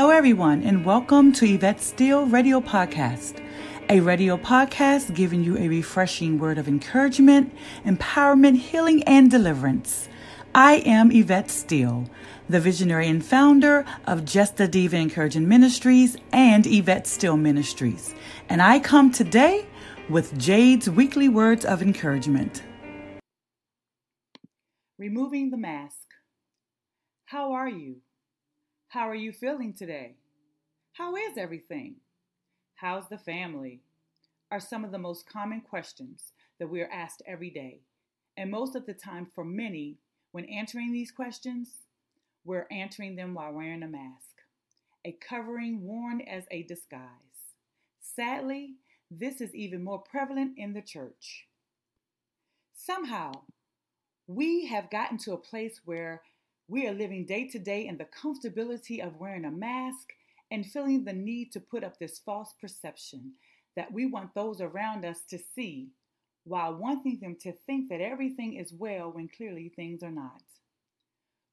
Hello, everyone, and welcome to Yvette Steele Radio Podcast, a radio podcast giving you a refreshing word of encouragement, empowerment, healing, and deliverance. I am Yvette Steele, the visionary and founder of Just a Diva Encouraging Ministries and Yvette Steele Ministries, and I come today with Jade's weekly words of encouragement. Removing the mask. How are you? How are you feeling today? How is everything? How's the family? Are some of the most common questions that we are asked every day. And most of the time for many, when answering these questions, we're answering them while wearing a mask, a covering worn as a disguise. Sadly, this is even more prevalent in the church. Somehow, we have gotten to a place where we are living day to day in the comfortability of wearing a mask and feeling the need to put up this false perception that we want those around us to see while wanting them to think that everything is well when clearly things are not.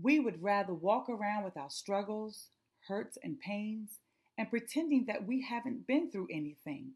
We would rather walk around with our struggles, hurts, and pains and pretending that we haven't been through anything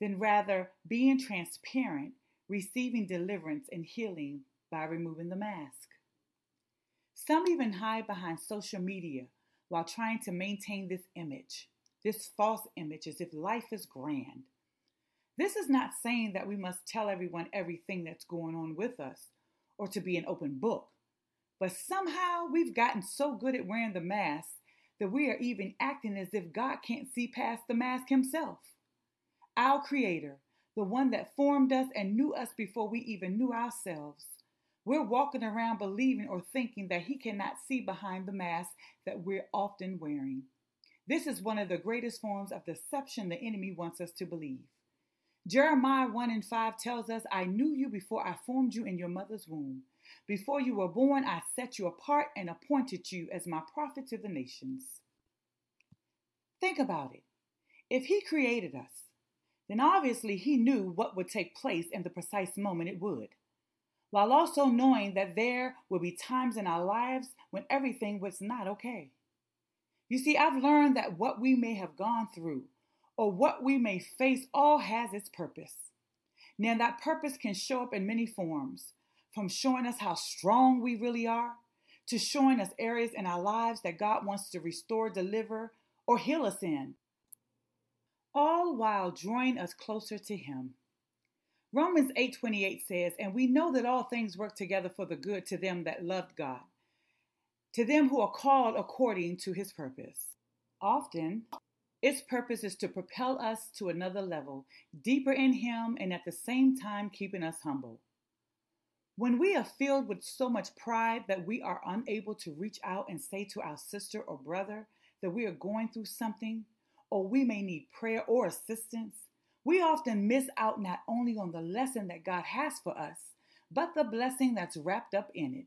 than rather being transparent, receiving deliverance and healing by removing the mask. Some even hide behind social media while trying to maintain this image, this false image, as if life is grand. This is not saying that we must tell everyone everything that's going on with us or to be an open book, but somehow we've gotten so good at wearing the mask that we are even acting as if God can't see past the mask himself. Our Creator, the one that formed us and knew us before we even knew ourselves, we're walking around believing or thinking that he cannot see behind the mask that we're often wearing. This is one of the greatest forms of deception the enemy wants us to believe. Jeremiah 1 and 5 tells us, "I knew you before I formed you in your mother's womb. Before you were born, I set you apart and appointed you as my prophet to the nations." Think about it. If he created us, then obviously he knew what would take place in the precise moment it would, while also knowing that there will be times in our lives when everything was not okay. You see, I've learned that what we may have gone through or what we may face all has its purpose. Now, that purpose can show up in many forms, from showing us how strong we really are to showing us areas in our lives that God wants to restore, deliver, or heal us in, all while drawing us closer to him. Romans 8:28 says, "And we know that all things work together for the good to them that loved God, to them who are called according to his purpose." Often, its purpose is to propel us to another level, deeper in him, and at the same time keeping us humble. When we are filled with so much pride that we are unable to reach out and say to our sister or brother that we are going through something, or we may need prayer or assistance, we often miss out not only on the lesson that God has for us, but the blessing that's wrapped up in it.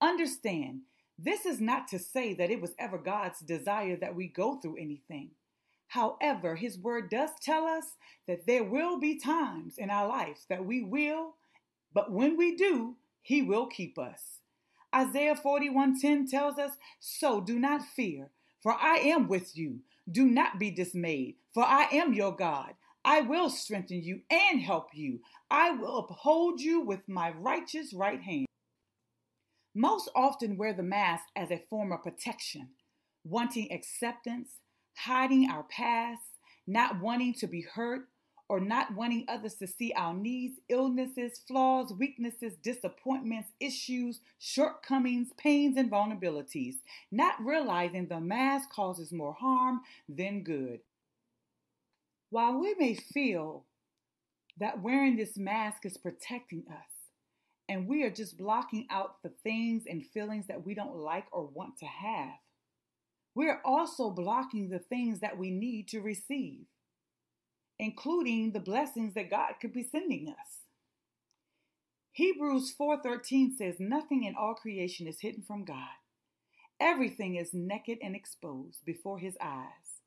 Understand, this is not to say that it was ever God's desire that we go through anything. However, his word does tell us that there will be times in our life that we will, but when we do, he will keep us. Isaiah 41:10 tells us, "So do not fear, for I am with you. Do not be dismayed, for I am your God. I will strengthen you and help you. I will uphold you with my righteous right hand." Most often wear the mask as a form of protection, wanting acceptance, hiding our past, not wanting to be hurt, or not wanting others to see our needs, illnesses, flaws, weaknesses, disappointments, issues, shortcomings, pains, and vulnerabilities, not realizing the mask causes more harm than good. While we may feel that wearing this mask is protecting us and we are just blocking out the things and feelings that we don't like or want to have, we're also blocking the things that we need to receive, including the blessings that God could be sending us. Hebrews 4:13 says, "Nothing in all creation is hidden from God. Everything is naked and exposed before his eyes.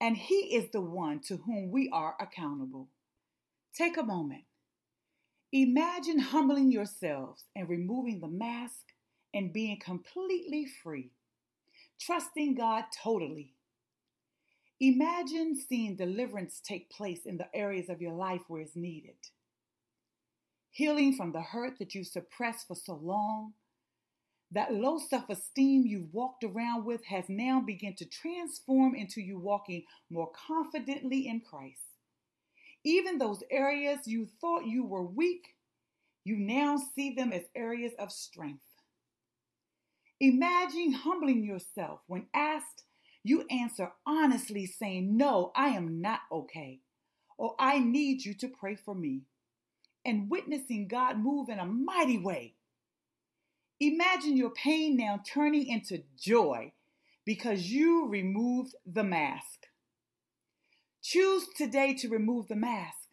And he is the one to whom we are accountable." Take a moment. Imagine humbling yourselves and removing the mask and being completely free. Trusting God totally. Imagine seeing deliverance take place in the areas of your life where it's needed. Healing from the hurt that you've suppressed for so long. That low self-esteem you've walked around with has now begun to transform into you walking more confidently in Christ. Even those areas you thought you were weak, you now see them as areas of strength. Imagine humbling yourself when asked, you answer honestly saying, "No, I am not okay," or "I need you to pray for me," and witnessing God move in a mighty way. Imagine your pain now turning into joy because you removed the mask. Choose today to remove the mask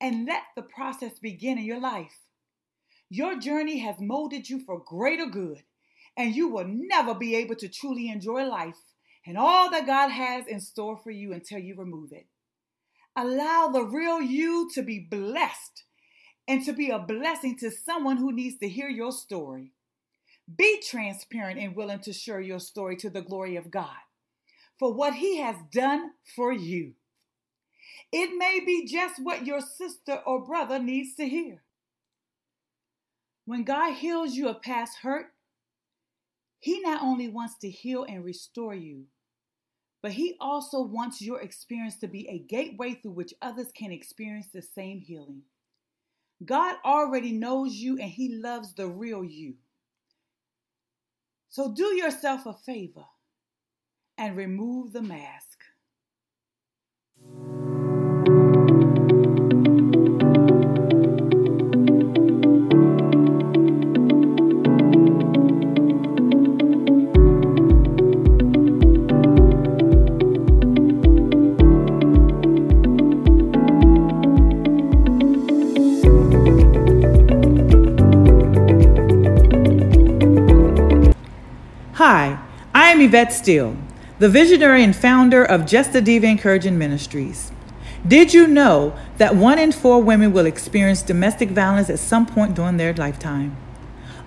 and let the process begin in your life. Your journey has molded you for greater good, and you will never be able to truly enjoy life and all that God has in store for you until you remove it. Allow the real you to be blessed and to be a blessing to someone who needs to hear your story. Be transparent and willing to share your story to the glory of God for what He has done for you. It may be just what your sister or brother needs to hear. When God heals you of past hurt, He not only wants to heal and restore you, but He also wants your experience to be a gateway through which others can experience the same healing. God already knows you and He loves the real you. So do yourself a favor and remove the mask. Hi, I am Yvette Steele, the visionary and founder of Just a Diva Encouraging Ministries. Did you know that 1 in 4 women will experience domestic violence at some point during their lifetime?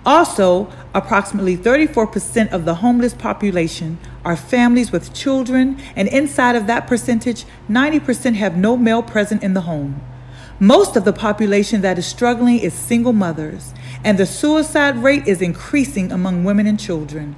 Also, approximately 34% of the homeless population are families with children, and inside of that percentage, 90% have no male present in the home. Most of the population that is struggling is single mothers, and the suicide rate is increasing among women and children.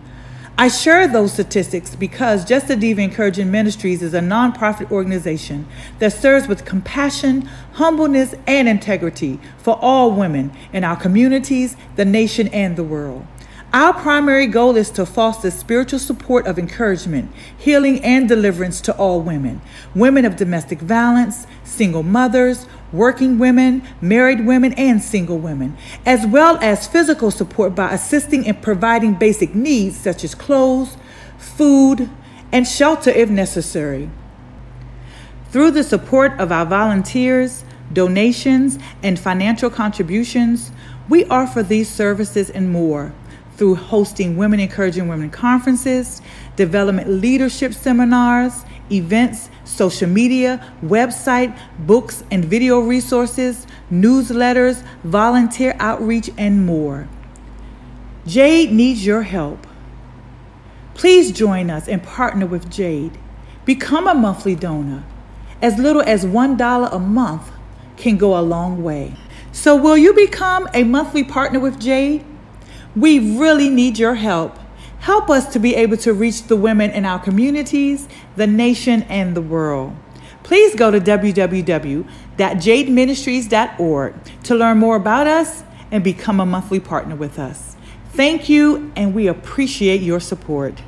I share those statistics because Just a Diva Encouraging Ministries is a nonprofit organization that serves with compassion, humbleness, and integrity for all women in our communities, the nation, and the world. Our primary goal is to foster spiritual support of encouragement, healing, and deliverance to all women, women of domestic violence, single mothers, working women, married women, and single women, as well as physical support by assisting in providing basic needs such as clothes, food, and shelter if necessary. Through the support of our volunteers, donations, and financial contributions, we offer these services and more through hosting Women Encouraging Women conferences, development leadership seminars, events, social media, website, books and video resources, newsletters, volunteer outreach, and more. Jade needs your help. Please join us and partner with Jade. Become a monthly donor. As little as $1 a month can go a long way. So will you become a monthly partner with Jade? We really need your help. Help us to be able to reach the women in our communities, the nation, and the world. Please go to www.jadenministries.org to learn more about us and become a monthly partner with us. Thank you, and we appreciate your support.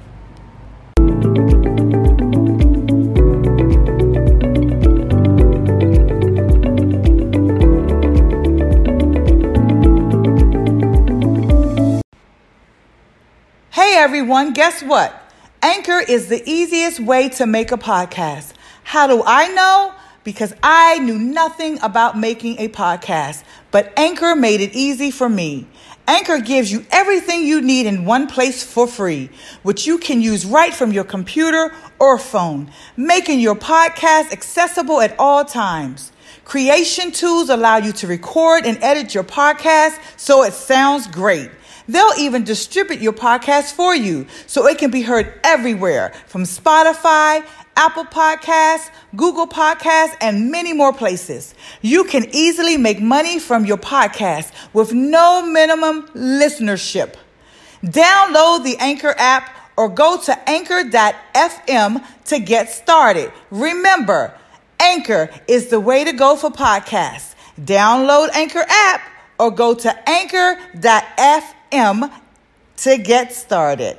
Everyone, guess what? Anchor is the easiest way to make a podcast. How do I know? Because I knew nothing about making a podcast, but Anchor made it easy for me. Anchor gives you everything you need in one place for free, which you can use right from your computer or phone, making your podcast accessible at all times. Creation tools allow you to record and edit your podcast so it sounds great. They'll even distribute your podcast for you so it can be heard everywhere, from Spotify, Apple Podcasts, Google Podcasts, and many more places. You can easily make money from your podcast with no minimum listenership. Download the Anchor app or go to anchor.fm to get started. Remember, Anchor is the way to go for podcasts. Download Anchor app or go to anchor.fm to get started.